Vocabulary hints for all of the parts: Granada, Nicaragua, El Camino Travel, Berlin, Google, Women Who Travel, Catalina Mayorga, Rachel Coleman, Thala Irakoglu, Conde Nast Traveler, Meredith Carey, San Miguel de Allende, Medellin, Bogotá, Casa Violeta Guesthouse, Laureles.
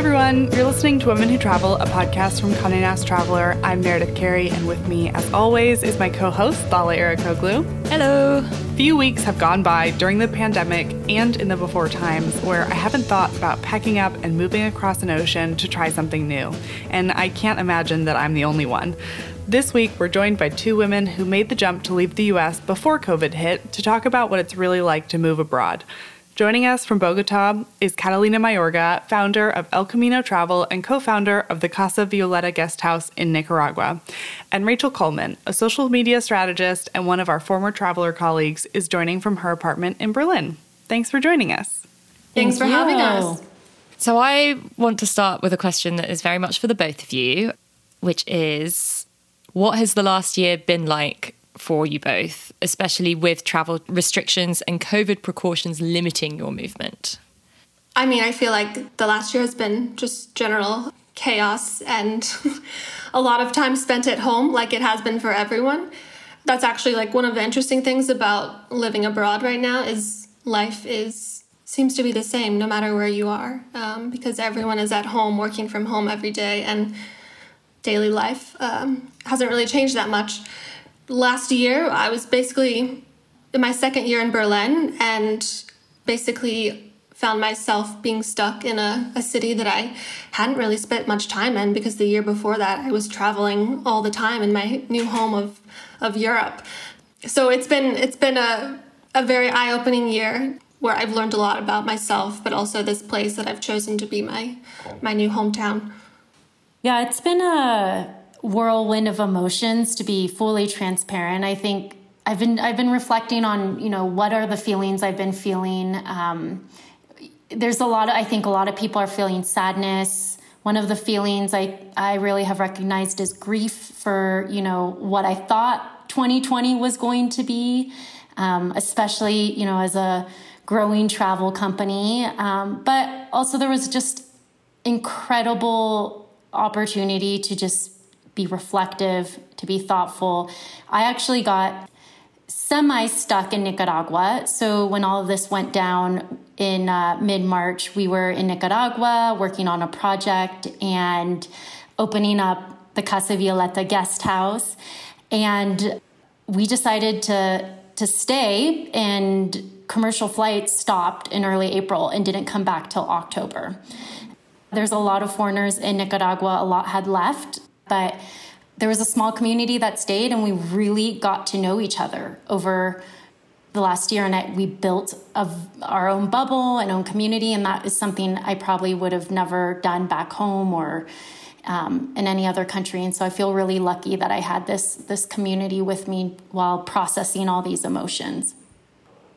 everyone. You're listening to Women Who Travel, a podcast from Conde Nast Traveler. I'm Meredith Carey, and with me, as always, is my co-host, Thala Irakoglu. Hello. Few weeks have gone by during the pandemic and in the before times where I haven't thought about packing up and moving across an ocean to try something new, and I can't imagine that I'm the only one. This week, we're joined by two women who made the jump to leave the U.S. before COVID hit to talk about what it's really like to move abroad. Joining us from Bogotá is Catalina Mayorga, founder of El Camino Travel and co-founder of the Casa Violeta Guesthouse in Nicaragua. And Rachel Coleman, a social media strategist and one of our former traveler colleagues, is joining from her apartment in Berlin. Thanks for joining us. Thanks for having us. So I want to start with a question that is very much for the both of you, which is, what has the last year been like for you both, especially with travel restrictions and COVID precautions limiting your movement? I mean, I feel like the last year has been just general chaos and a lot of time spent at home, like it has been for everyone. That's actually like one of the interesting things about living abroad right now is life seems to be the same no matter where you are, because everyone is at home, working from home every day, and daily life hasn't really changed that much. Last year, I was basically in my second year in Berlin and basically found myself being stuck in a city that I hadn't really spent much time in, because the year before that, I was traveling all the time in my new home of Europe. So it's been a very eye-opening year where I've learned a lot about myself, but also this place that I've chosen to be my new hometown. Yeah, it's been a whirlwind of emotions, to be fully transparent. I think I've been reflecting on, what are the feelings I've been feeling. There's a lot of people are feeling sadness. One of the feelings I really have recognized is grief for, what I thought 2020 was going to be, especially, as a growing travel company. But also there was just incredible opportunity to just be reflective, to be thoughtful. I actually got semi-stuck in Nicaragua. So when all of this went down in mid-March, we were in Nicaragua working on a project and opening up the Casa Violeta Guesthouse. And we decided to stay, and commercial flights stopped in early April and didn't come back till October. There's a lot of foreigners in Nicaragua. A lot had left, but there was a small community that stayed, and we really got to know each other over the last year. And we built our own bubble and own community, and that is something I probably would have never done back home or in any other country. And so I feel really lucky that I had this community with me while processing all these emotions.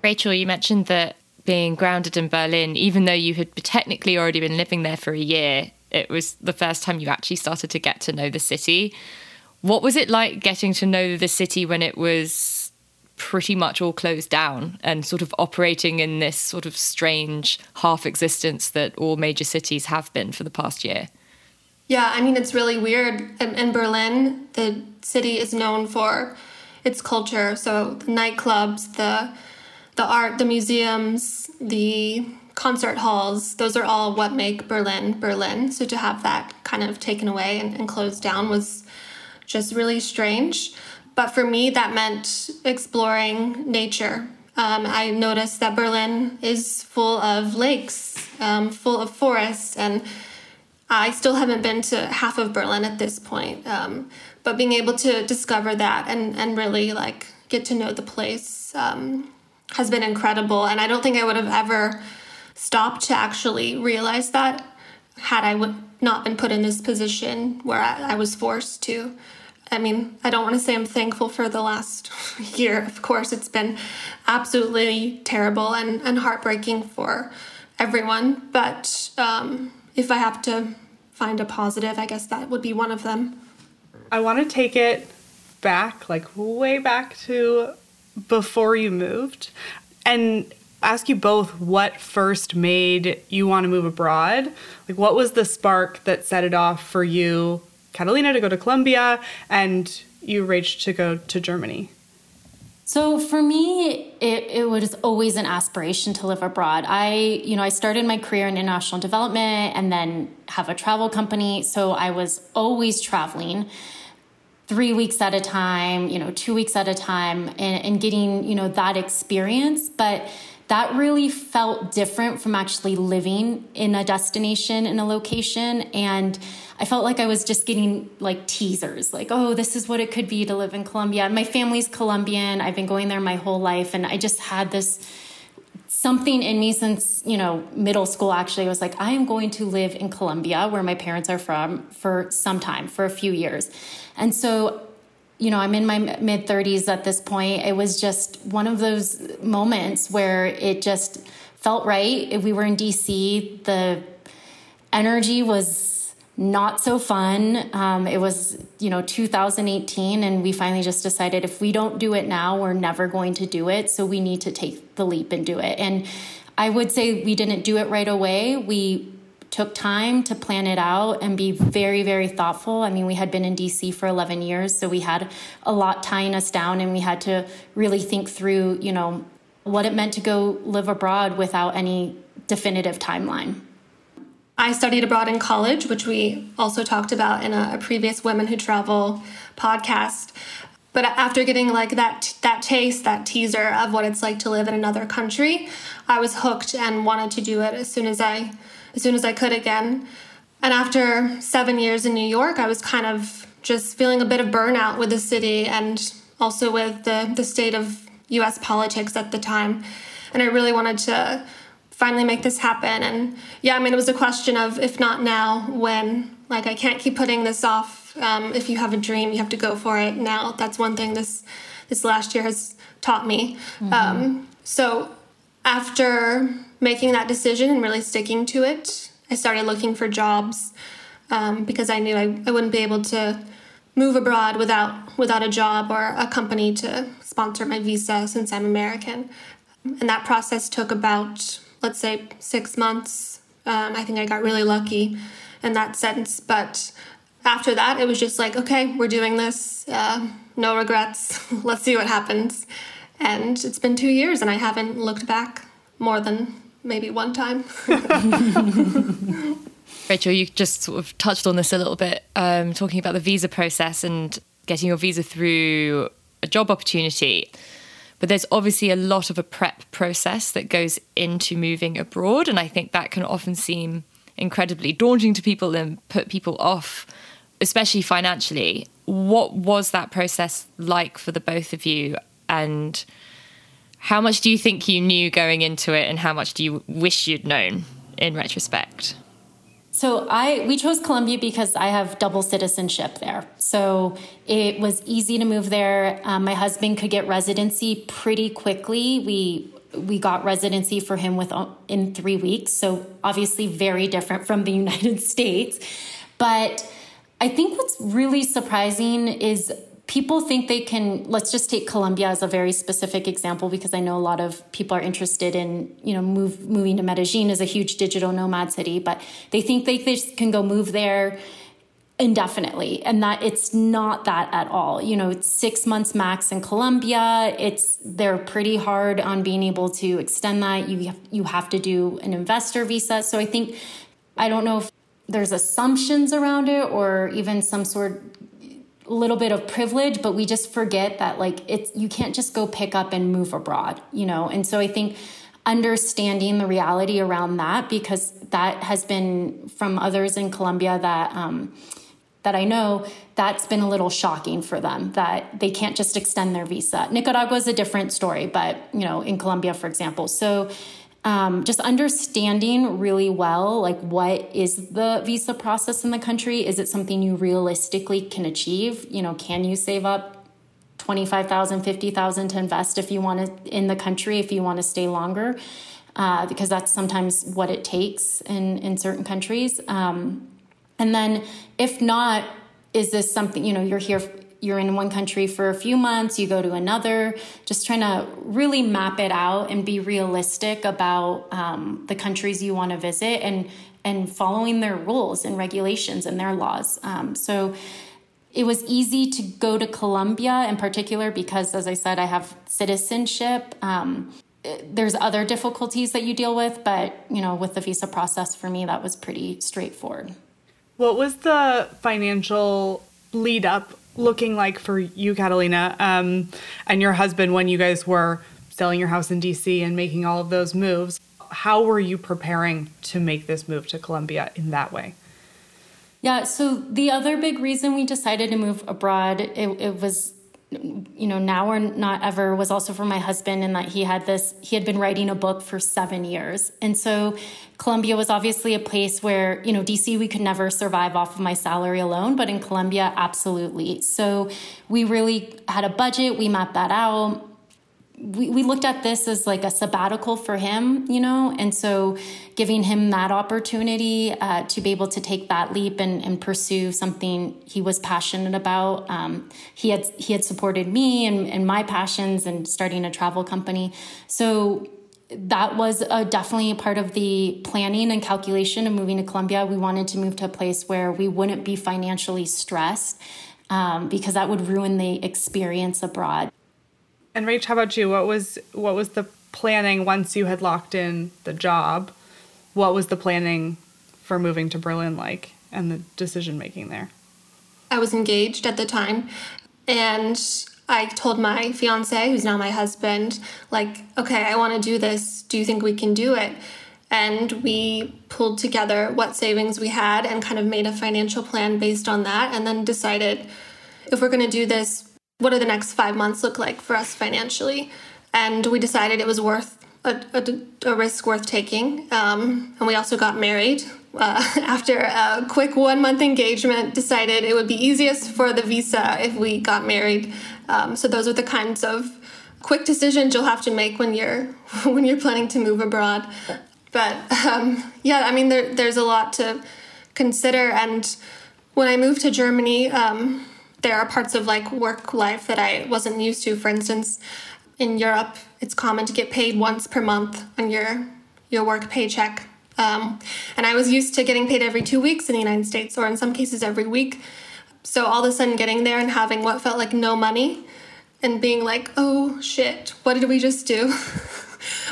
Rachel, you mentioned that being grounded in Berlin, even though you had technically already been living there for a year, it was the first time you actually started to get to know the city. What was it like getting to know the city when it was pretty much all closed down and sort of operating in this sort of strange half-existence that all major cities have been for the past year? Yeah, I mean, it's really weird. In Berlin, the city is known for its culture. So the nightclubs, the art, the museums, the concert halls, those are all what make Berlin, Berlin. So to have that kind of taken away and closed down was just really strange. But for me, that meant exploring nature. I noticed that Berlin is full of lakes, full of forests, and I still haven't been to half of Berlin at this point. But being able to discover that and really like get to know the place has been incredible. And I don't think I would have ever stopped to actually realize that had I would not been put in this position where I was forced to. I mean, I don't want to say I'm thankful for the last year. Of course, it's been absolutely terrible and heartbreaking for everyone. But if I have to find a positive, I guess that would be one of them. I want to take it back, like way back to before you moved, and ask you both what first made you want to move abroad. Like, what was the spark that set it off for you, Catalina, to go to Colombia, and you, Rach, to go to Germany? So for me, it was always an aspiration to live abroad. I started my career in international development and then have a travel company. So I was always traveling 3 weeks at a time, 2 weeks at a time and getting, that experience. But that really felt different from actually living in a destination, in a location. And I felt like I was just getting like teasers, like, oh, this is what it could be to live in Colombia. And my family's Colombian. I've been going there my whole life. And I just had this something in me since, middle school, actually. I was like, I am going to live in Colombia, where my parents are from, for some time, for a few years. And so I'm in my mid-30s at this point. It was just one of those moments where it just felt right. We were in DC. The energy was not so fun. It was, 2018, and we finally just decided if we don't do it now, we're never going to do it. So we need to take the leap and do it. And I would say we didn't do it right away. We took time to plan it out and be very, very thoughtful. I mean, we had been in DC for 11 years, so we had a lot tying us down, and we had to really think through, what it meant to go live abroad without any definitive timeline. I studied abroad in college, which we also talked about in a previous Women Who Travel podcast. But after getting like that taste, that teaser of what it's like to live in another country, I was hooked and wanted to do it as soon as I could again. And after 7 years in New York, I was kind of just feeling a bit of burnout with the city and also with the state of U.S. politics at the time. And I really wanted to finally make this happen. And it was a question of, if not now, when? Like, I can't keep putting this off. If you have a dream, you have to go for it now. That's one thing this last year has taught me. Mm-hmm. So after making that decision and really sticking to it, I started looking for jobs because I knew I wouldn't be able to move abroad without a job or a company to sponsor my visa, since I'm American. And that process took about, let's say, 6 months. I think I got really lucky in that sense. But after that, it was just like, okay, we're doing this. No regrets. Let's see what happens. And it's been 2 years and I haven't looked back more than maybe one time. Rachel, you just sort of touched on this a little bit, talking about the visa process and getting your visa through a job opportunity. But there's obviously a lot of a prep process that goes into moving abroad. And I think that can often seem incredibly daunting to people and put people off, especially financially. What was that process like for the both of you? And how much do you think you knew going into it, and how much do you wish you'd known in retrospect? So we chose Colombia because I have double citizenship there. So it was easy to move there. My husband could get residency pretty quickly. We got residency for him in 3 weeks. So obviously very different from the United States. But I think what's really surprising is people think they can, let's just take Colombia as a very specific example, because I know a lot of people are interested in, moving to Medellin is a huge digital nomad city, but they think they can go move there indefinitely. And that it's not that at all. It's 6 months max in Colombia. They're pretty hard on being able to extend that. You have to do an investor visa. So I don't know if there's assumptions around it or even some sort little bit of privilege, but we just forget that you can't just go pick up and move abroad, And so I think understanding the reality around that, because that has been from others in Colombia that I know, that's been a little shocking for them, that they can't just extend their visa. Nicaragua is a different story, but, in Colombia, for example. So just understanding really well, what is the visa process in the country? Is it something you realistically can achieve? Can you save up $25,000, $50,000 to invest if you want to in the country, if you want to stay longer? Because that's sometimes what it takes in certain countries. And then if not, is this something, you're here, you're in one country for a few months, you go to another, just trying to really map it out and be realistic about the countries you want to visit and following their rules and regulations and their laws. So It was easy to go to Colombia in particular because, as I said, I have citizenship. There's other difficulties that you deal with, but, you know, with the visa process for me, that was pretty straightforward. What was the financial lead up looking like for you, Catalina, and your husband when you guys were selling your house in DC and making all of those moves? How were you preparing to make this move to Colombia in that way? Yeah, so the other big reason we decided to move abroad, it was, you know, now or not ever, was also for my husband, in that he had been writing a book for 7 years. And so Colombia was obviously a place where, you know, DC, we could never survive off of my salary alone, but in Colombia, absolutely. So we really had a budget. We mapped that out. We looked at this as like a sabbatical for him, you know, and so giving him that opportunity to be able to take that leap and pursue something he was passionate about. He had supported me and my passions and starting a travel company. So that was definitely a part of the planning and calculation of moving to Colombia. We wanted to move to a place where we wouldn't be financially stressed because that would ruin the experience abroad. And Rach, how about you? What was the planning once you had locked in the job? What was the planning for moving to Berlin like, and the decision making there? I was engaged at the time, and I told my fiance, who's now my husband, like, okay, I want to do this. Do you think we can do it? And we pulled together what savings we had and kind of made a financial plan based on that, and then decided, if we're going to do this, what do the next 5 months look like for us financially? And we decided it was worth a risk worth taking. And we also got married after a quick 1 month engagement, decided it would be easiest for the visa if we got married. So those are the kinds of quick decisions you'll have to make when you're planning to move abroad. But yeah, I mean, there's a lot to consider. And when I moved to Germany, there are parts of like work life that I wasn't used to. For instance, in Europe, it's common to get paid once per month on your work paycheck. And I was used to getting paid every 2 weeks in the United States, or in some cases every week. So all of a sudden getting there and having what felt like no money and being like, oh shit, what did we just do?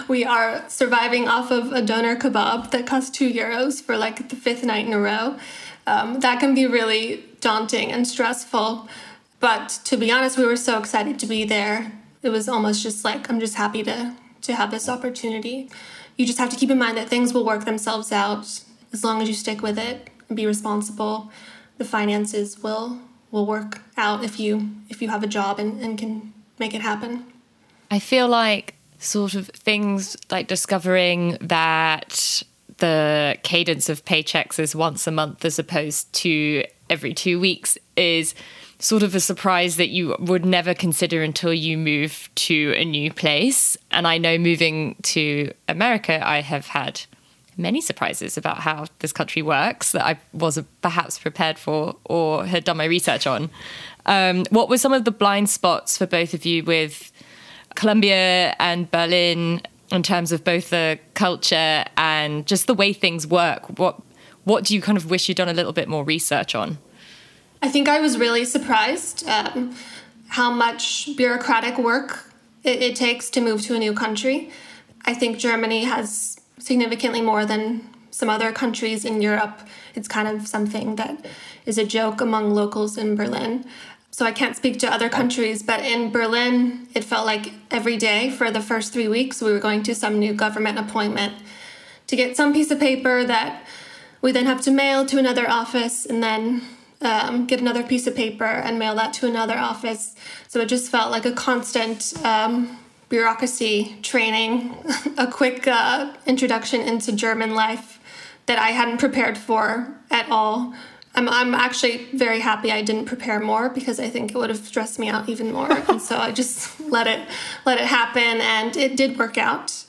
We are surviving off of a doner kebab that costs €2 for like the fifth night in a row. That can be really daunting and stressful. But to be honest, we were so excited to be there. It was almost just like, I'm just happy to have this opportunity. You just have to keep in mind that things will work themselves out as long as you stick with it and be responsible. The finances will work out if you have a job and can make it happen. I feel like sort of things like discovering that the cadence of paychecks is once a month as opposed to every 2 weeks is sort of a surprise that you would never consider until you move to a new place. And I know moving to America, I have had many surprises about how this country works that I wasn't perhaps prepared for or had done my research on. What were some of the blind spots for both of you with Colombia and Berlin in terms of both the culture and just the way things work? What do you kind of wish you'd done a little bit more research on? I think I was really surprised how much bureaucratic work it takes to move to a new country. I think Germany has significantly more than some other countries in Europe. It's kind of something that is a joke among locals in Berlin. So I can't speak to other countries, but in Berlin, it felt like every day for the first 3 weeks, we were going to some new government appointment to get some piece of paper that we then have to mail to another office, and then get another piece of paper and mail that to another office. So it just felt like a constant bureaucracy training, a quick introduction into German life that I hadn't prepared for at all. I'm actually very happy I didn't prepare more, because I think it would have stressed me out even more. And so I just let it happen, and it did work out,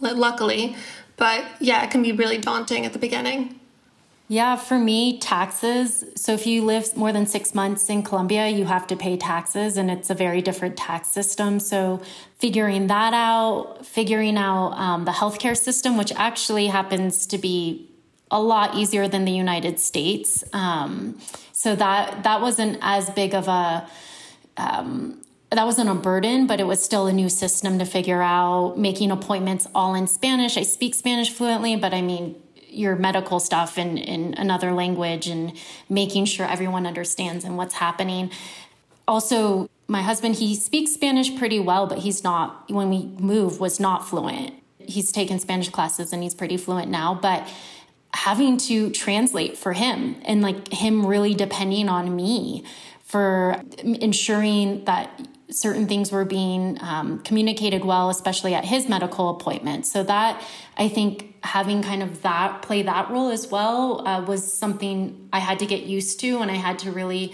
luckily. But yeah, it can be really daunting at the beginning. Yeah, for me, taxes. So if you live more than 6 months in Colombia, you have to pay taxes, and it's a very different tax system. So figuring that out, figuring out the healthcare system, which actually happens to be a lot easier than the United States. So that wasn't as big of a, that wasn't a burden, but it was still a new system to figure out, making appointments all in Spanish. I speak Spanish fluently, but I mean, your medical stuff in another language and making sure everyone understands and what's happening. Also, my husband, he speaks Spanish pretty well, but he's not, when we moved, was not fluent. He's taken Spanish classes and he's pretty fluent now, but having to translate for him and like him really depending on me for ensuring that certain things were being communicated well, especially at his medical appointment. So that, I think, having kind of that play that role as well was something I had to get used to, and I had to really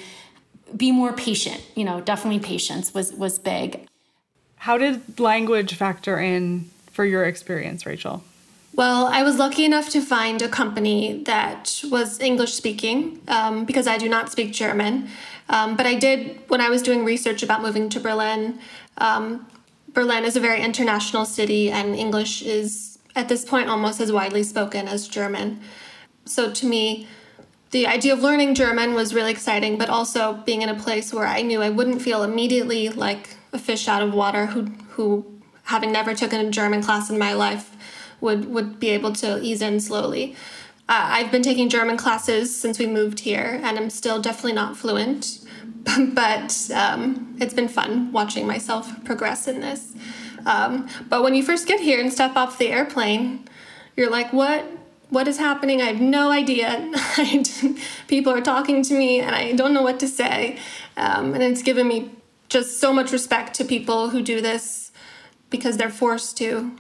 be more patient. You know, definitely patience was big. How did language factor in for your experience, Rachel? Well, I was lucky enough to find a company that was English speaking because I do not speak German. But I did, when I was doing research about moving to Berlin, Berlin is a very international city, and English is at this point almost as widely spoken as German. So to me, the idea of learning German was really exciting, but also being in a place where I knew I wouldn't feel immediately like a fish out of water who having never taken a German class in my life, would be able to ease in slowly. I've been taking German classes since we moved here, and I'm still definitely not fluent, but it's been fun watching myself progress in this. But when you first get here and step off the airplane, you're like, what is happening? I have no idea. People are talking to me, and I don't know what to say. And it's given me just so much respect to people who do this because they're forced to.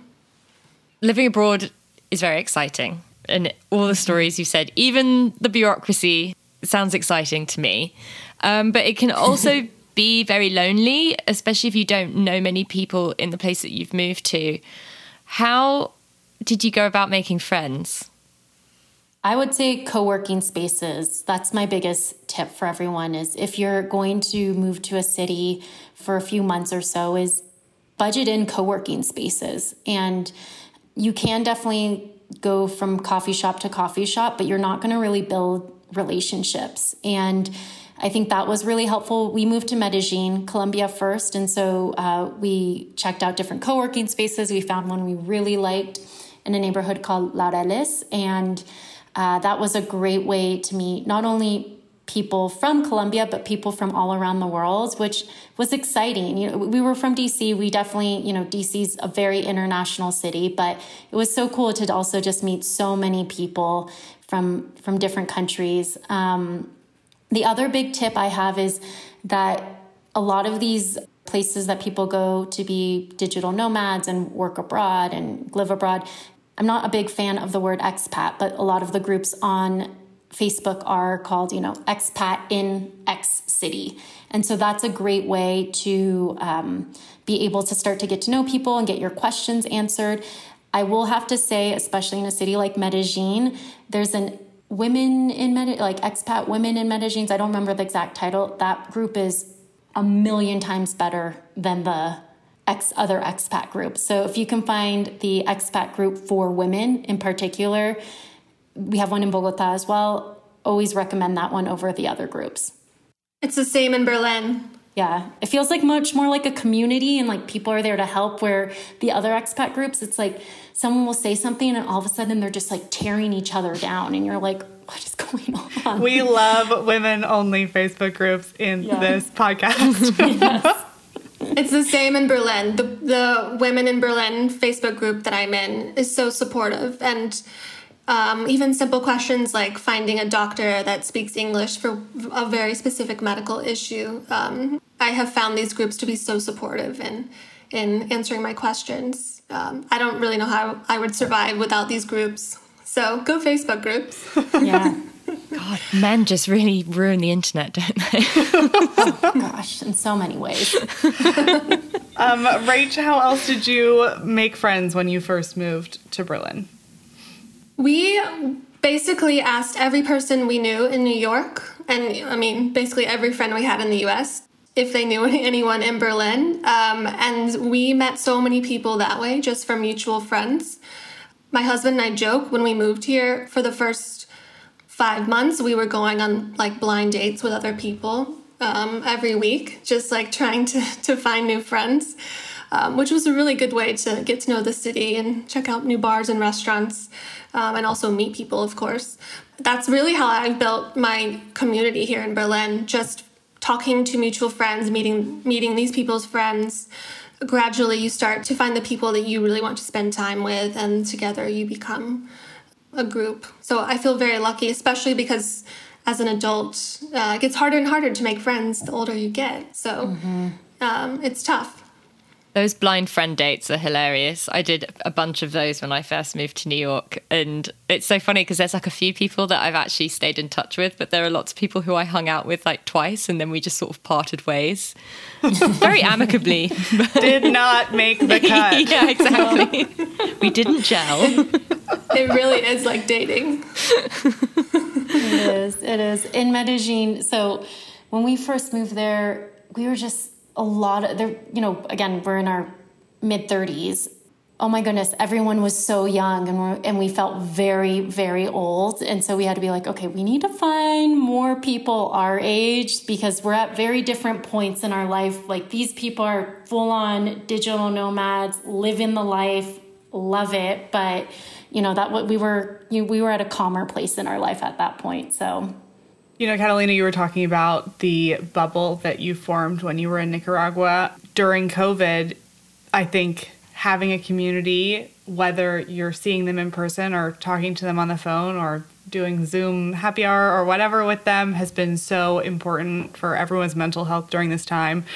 Living abroad is very exciting. And all the stories you said, even the bureaucracy, sounds exciting to me. But it can also be very lonely, especially if you don't know many people in the place that you've moved to. How did you go about making friends? I would say co-working spaces. That's my biggest tip for everyone, is if you're going to move to a city for a few months or so, is budget in co-working spaces. And you can definitely go from coffee shop to coffee shop, but you're not going to really build relationships. And I think that was really helpful. We moved to Medellin, Colombia first. And so we checked out different co-working spaces. We found one we really liked in a neighborhood called Laureles. And that was a great way to meet not only people from Colombia, but people from all around the world, which was exciting. You know, we were from DC. We definitely, you know, DC's a very international city, but it was so cool to also just meet so many people from different countries. The other big tip I have is that a lot of these places that people go to be digital nomads and work abroad and live abroad, I'm not a big fan of the word expat, but a lot of the groups on Facebook are called, you know, expat in X city. And so that's a great way to be able to start to get to know people and get your questions answered. I will have to say, especially in a city like Medellin, there's an women in Medellin, like expat women in Medellin. I don't remember the exact title. That group is 1,000,000 times better than the other expat group. So if you can find the expat group for women in particular, we have one in Bogotá as well. Always recommend that one over the other groups. It's the same in Berlin. Yeah. It feels like much more like a community, and like people are there to help, where the other expat groups, it's like someone will say something and all of a sudden they're just like tearing each other down. And you're like, what is going on? We love women only Facebook groups in this podcast. Yes. It's the same in Berlin. The Women in Berlin Facebook group that I'm in is so supportive, and even simple questions like finding a doctor that speaks English for a very specific medical issue. I have found these groups to be so supportive in answering my questions. I don't really know how I would survive without these groups. So go Facebook groups. Yeah. God, men just really ruin the internet, don't they? Oh, gosh, in so many ways. Rach, how else did you make friends when you first moved to Berlin? We basically asked every person we knew in New York, and I mean, basically every friend we had in the U.S., if they knew anyone in Berlin. And we met so many people that way, just from mutual friends. My husband and I joke, when we moved here, for the first 5 months, we were going on like blind dates with other people every week, just like trying to find new friends, which was a really good way to get to know the city and check out new bars and restaurants, and also meet people, of course. That's really how I built my community here in Berlin, just talking to mutual friends, meeting these people's friends. Gradually, you start to find the people that you really want to spend time with, and together you become a group. So I feel very lucky, especially because as an adult, it gets harder and harder to make friends the older you get. So it's tough. Those blind friend dates are hilarious. I did a bunch of those when I first moved to New York. And it's so funny because there's like a few people that I've actually stayed in touch with, but there are lots of people who I hung out with like twice and then we just sort of parted ways. Very amicably. Did not make the cut. Yeah, exactly. We didn't gel. It really is like dating. It is. It is. In Medellin, so when we first moved there, we were just... a lot of there, you know, again, we're in our mid 30s. Oh my goodness. Everyone was so young and we felt very, very old. And so we had to be like, okay, we need to find more people our age because we're at very different points in our life. Like these people are full on digital nomads, living the life, love it. But you know, that what we were at a calmer place in our life at that point. So you know, Catalina, you were talking about the bubble that you formed when you were in Nicaragua. During COVID, I think having a community, whether you're seeing them in person or talking to them on the phone or doing Zoom happy hour or whatever with them, has been so important for everyone's mental health during this time.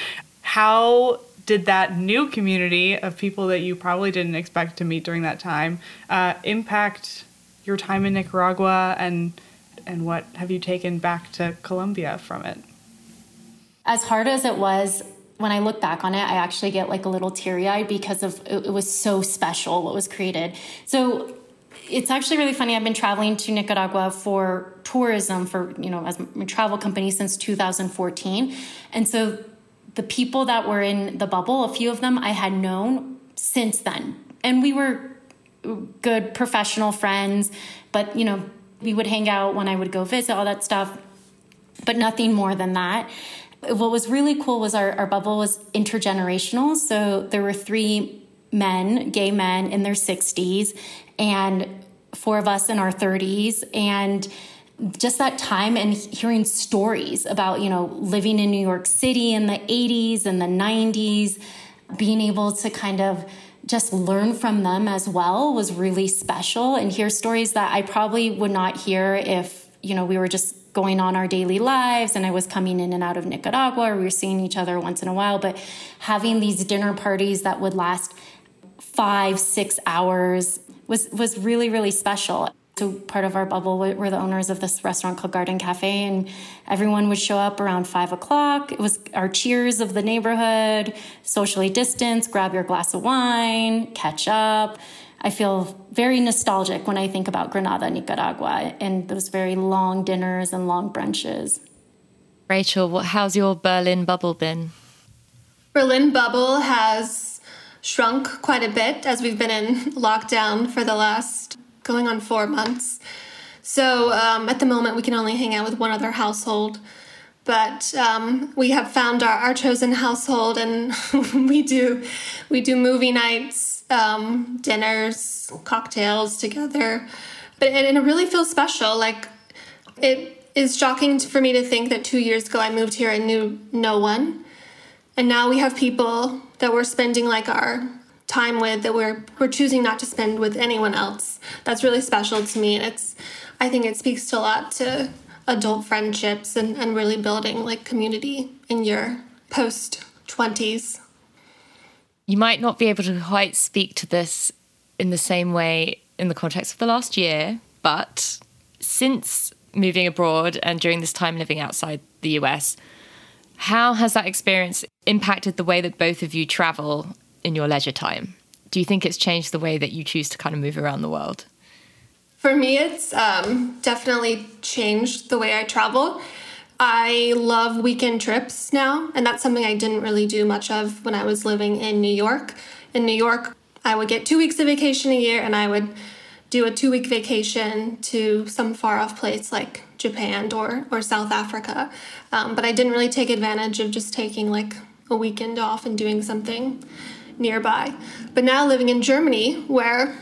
How did that new community of people that you probably didn't expect to meet during that time impact your time in Nicaragua, and what have you taken back to Colombia from it? As hard as it was, when I look back on it, I actually get like a little teary-eyed because of it was so special what was created. So it's actually really funny. I've been traveling to Nicaragua for tourism for, you know, as my travel company since 2014. And so the people that were in the bubble, a few of them I had known since then. And we were good professional friends, but, you know, we would hang out when I would go visit, all that stuff, but nothing more than that. What was really cool was our bubble was intergenerational. So there were three men, gay men in their 60s, and four of us in our 30s. And just that time and hearing stories about, you know, living in New York City in the 80s and the 90s, being able to kind of just learn from them as well was really special, and hear stories that I probably would not hear if, you know, we were just going on our daily lives and I was coming in and out of Nicaragua or we were seeing each other once in a while. But having these dinner parties that would last 5-6 hours was really, really special. So part of our bubble were the owners of this restaurant called Garden Cafe, and everyone would show up around 5 o'clock. It was our cheers of the neighborhood, socially distance, grab your glass of wine, catch up. I feel very nostalgic when I think about Granada, Nicaragua, and those very long dinners and long brunches. Rachel, how's your Berlin bubble been? Berlin bubble has shrunk quite a bit as we've been in lockdown for the last going on 4 months. So at the moment, we can only hang out with one other household. But we have found our chosen household, and we do movie nights, dinners, cocktails together. But it really feels special. Like, it is shocking for me to think that 2 years ago I moved here and knew no one. And now we have people that we're spending like our time with that we're choosing not to spend with anyone else. That's really special to me, and I think it speaks to a lot to adult friendships and really building like community in your post 20s. You might not be able to quite speak to this in the same way in the context of the last year, but since moving abroad and during this time living outside the US, how has that experience impacted the way that both of you travel in your leisure time? Do you think it's changed the way that you choose to kind of move around the world? For me, it's definitely changed the way I travel. I love weekend trips now, and that's something I didn't really do much of when I was living in New York. In New York, I would get 2 weeks of vacation a year, and I would do a 2-week vacation to some far-off place like Japan or South Africa. But I didn't really take advantage of just taking like a weekend off and doing something nearby. But now living in Germany, where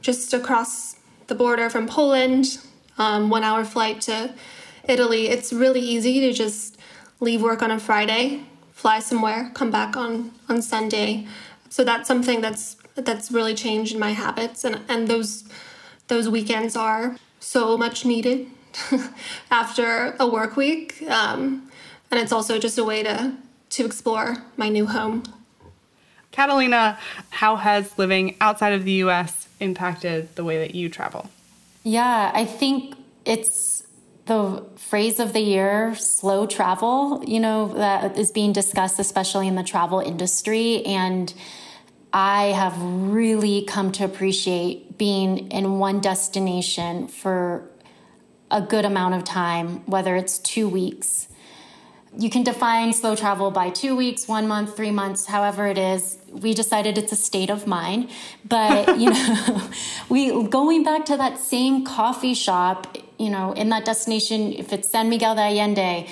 just across the border from Poland, 1 hour flight to Italy, it's really easy to just leave work on a Friday, fly somewhere, come back on Sunday. So that's something that's really changed in my habits, and those weekends are so much needed after a work week, and it's also just a way to explore my new home. Catalina, how has living outside of the U.S. impacted the way that you travel? Yeah, I think it's the phrase of the year, slow travel, you know, that is being discussed, especially in the travel industry, and I have really come to appreciate being in one destination for a good amount of time, whether it's 2 weeks. You can define slow travel by 2 weeks, 1 month, 3 months, however it is. We decided it's a state of mind. But, you know, we going back to that same coffee shop, you know, in that destination, if it's San Miguel de Allende,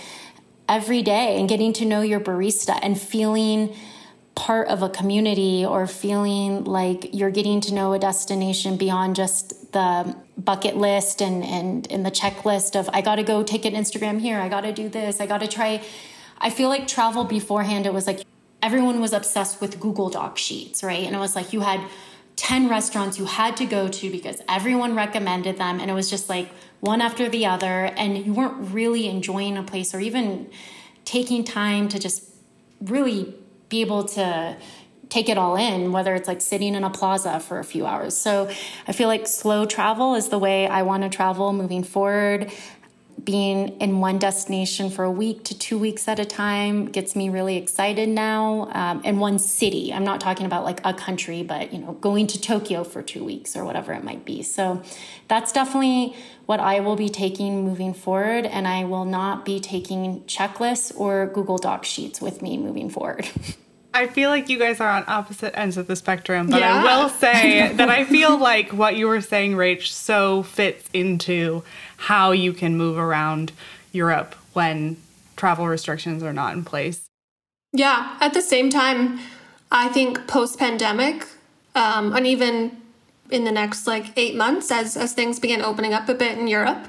every day and getting to know your barista and feeling part of a community or feeling like you're getting to know a destination beyond just the bucket list and the checklist of, I got to go take an Instagram here. I got to do this. I got to try. I feel like travel beforehand, it was like everyone was obsessed with Google Doc sheets, right? And it was like you had 10 restaurants you had to go to because everyone recommended them. And it was just like one after the other. And you weren't really enjoying a place or even taking time to just really be able to take it all in, whether it's like sitting in a plaza for a few hours. So I feel like slow travel is the way I want to travel moving forward. Being in one destination for a week to 2 weeks at a time gets me really excited now. In one city, I'm not talking about like a country, but you know, going to Tokyo for 2 weeks or whatever it might be. So that's definitely what I will be taking moving forward, and I will not be taking checklists or Google Doc sheets with me moving forward. I feel like you guys are on opposite ends of the spectrum, but yeah. I will say that I feel like what you were saying, Rach, so fits into how you can move around Europe when travel restrictions are not in place. Yeah. At the same time, I think post-pandemic, and even in the next like 8 months, as things begin opening up a bit in Europe,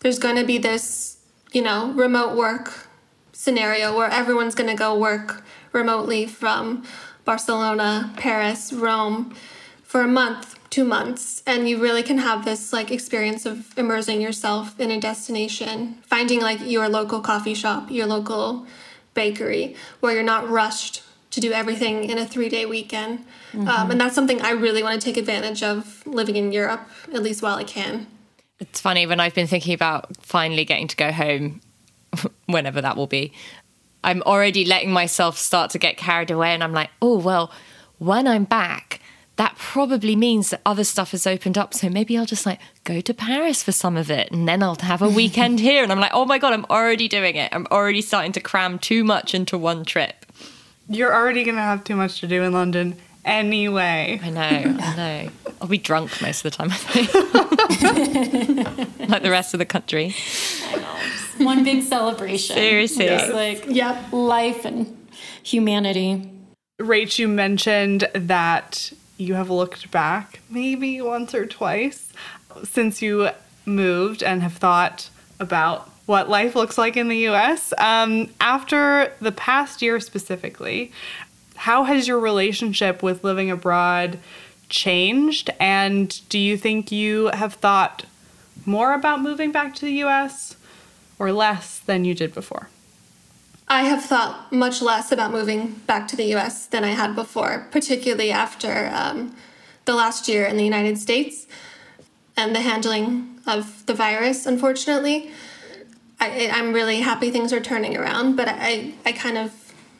there's going to be this, you know, remote work scenario where everyone's going to go work remotely from Barcelona, Paris, Rome for a month, 2 months. And you really can have this like experience of immersing yourself in a destination, finding like your local coffee shop, your local bakery, where you're not rushed to do everything in a 3-day weekend. Mm-hmm. And that's something I really want to take advantage of living in Europe, at least while I can. It's funny, when I've been thinking about finally getting to go home, whenever that will be, I'm already letting myself start to get carried away, and I'm like, oh, well, when I'm back, that probably means that other stuff has opened up. So maybe I'll just like go to Paris for some of it, and then I'll have a weekend here. And I'm like, oh my God, I'm already doing it. I'm already starting to cram too much into one trip. You're already going to have too much to do in London anyway. I know, I know. I'll be drunk most of the time, I think. Like the rest of the country. I know. One big celebration. Seriously. Yes. Like, yep, life and humanity. Rach, you mentioned that you have looked back maybe once or twice since you moved and have thought about what life looks like in the U.S. After the past year specifically, how has your relationship with living abroad changed? And do you think you have thought more about moving back to the U.S. or less than you did before? I have thought much less about moving back to the U.S. than I had before, particularly after the last year in the United States and the handling of the virus, unfortunately. I'm really happy things are turning around, but I kind of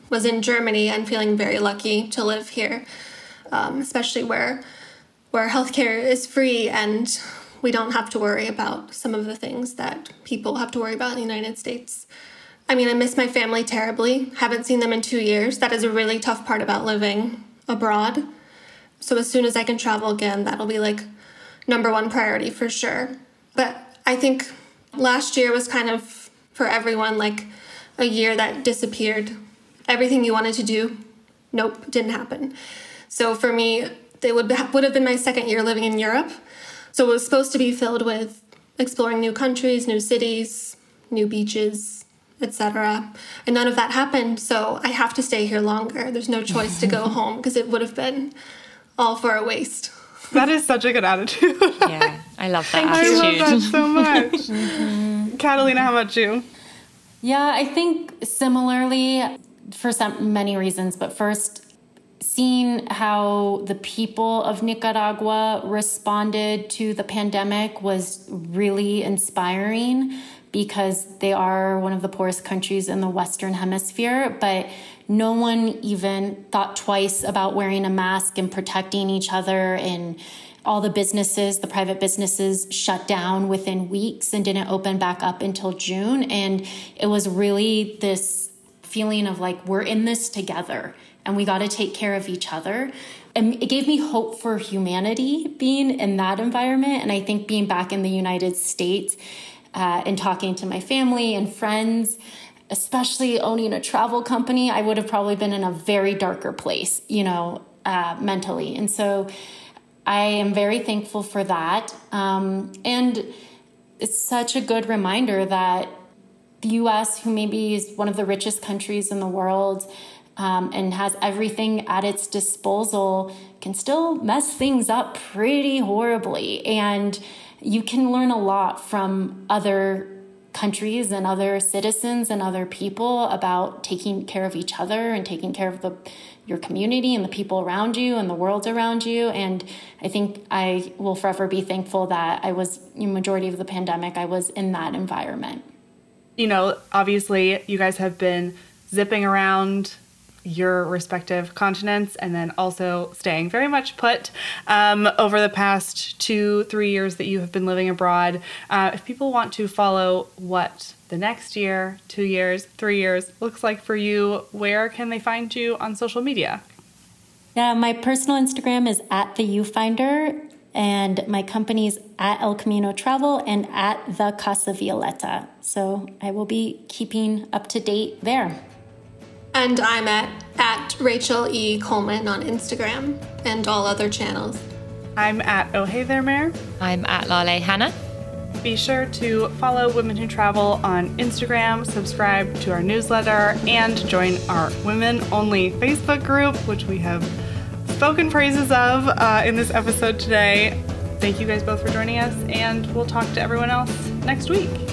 was in Germany and feeling very lucky to live here, especially where healthcare is free and we don't have to worry about some of the things that people have to worry about in the United States. I mean, I miss my family terribly. Haven't seen them in 2 years. That is a really tough part about living abroad. So as soon as I can travel again, that'll be like number one priority for sure. But I think last year was kind of, for everyone, like a year that disappeared. Everything you wanted to do, nope, didn't happen. So for me, it would have been my second year living in Europe. So it was supposed to be filled with exploring new countries, new cities, new beaches, etc. And none of that happened. So I have to stay here longer. There's no choice to go home because it would have been all for a waste. That is such a good attitude. Yeah, I love that attitude. I love that so much. Mm-hmm. Catalina, how about you? Yeah, I think similarly for many reasons, but first, seeing how the people of Nicaragua responded to the pandemic was really inspiring because they are one of the poorest countries in the Western Hemisphere, but no one even thought twice about wearing a mask and protecting each other. And all the businesses, the private businesses, shut down within weeks and didn't open back up until June. And it was really this feeling of like, we're in this together. And we got to take care of each other. And it gave me hope for humanity being in that environment. And I think being back in the United States and talking to my family and friends, especially owning a travel company, I would have probably been in a very darker place, mentally. And so I am very thankful for that. And it's such a good reminder that the U.S., who maybe is one of the richest countries in the world, and has everything at its disposal, can still mess things up pretty horribly. And you can learn a lot from other countries and other citizens and other people about taking care of each other and taking care of your community and the people around you and the world around you. And I think I will forever be thankful that I was, majority of the pandemic, I was in that environment. Obviously you guys have been zipping around your respective continents and then also staying very much put over the past 2-3 years that you have been living abroad. If people want to follow what the next year, 2 years, 3 years looks like for you, where can they find you on social media? Yeah, my personal Instagram is @theufinder and my company's @El Camino Travel and @the Casa Violeta. So I will be keeping up to date there. And I'm at Rachel E. Coleman on Instagram and all other channels. I'm at Oh Hey There Mare. I'm at Lale Hannah. Be sure to follow Women Who Travel on Instagram, subscribe to our newsletter, and join our women-only Facebook group, which we have spoken praises of in this episode today. Thank you guys both for joining us, and we'll talk to everyone else next week.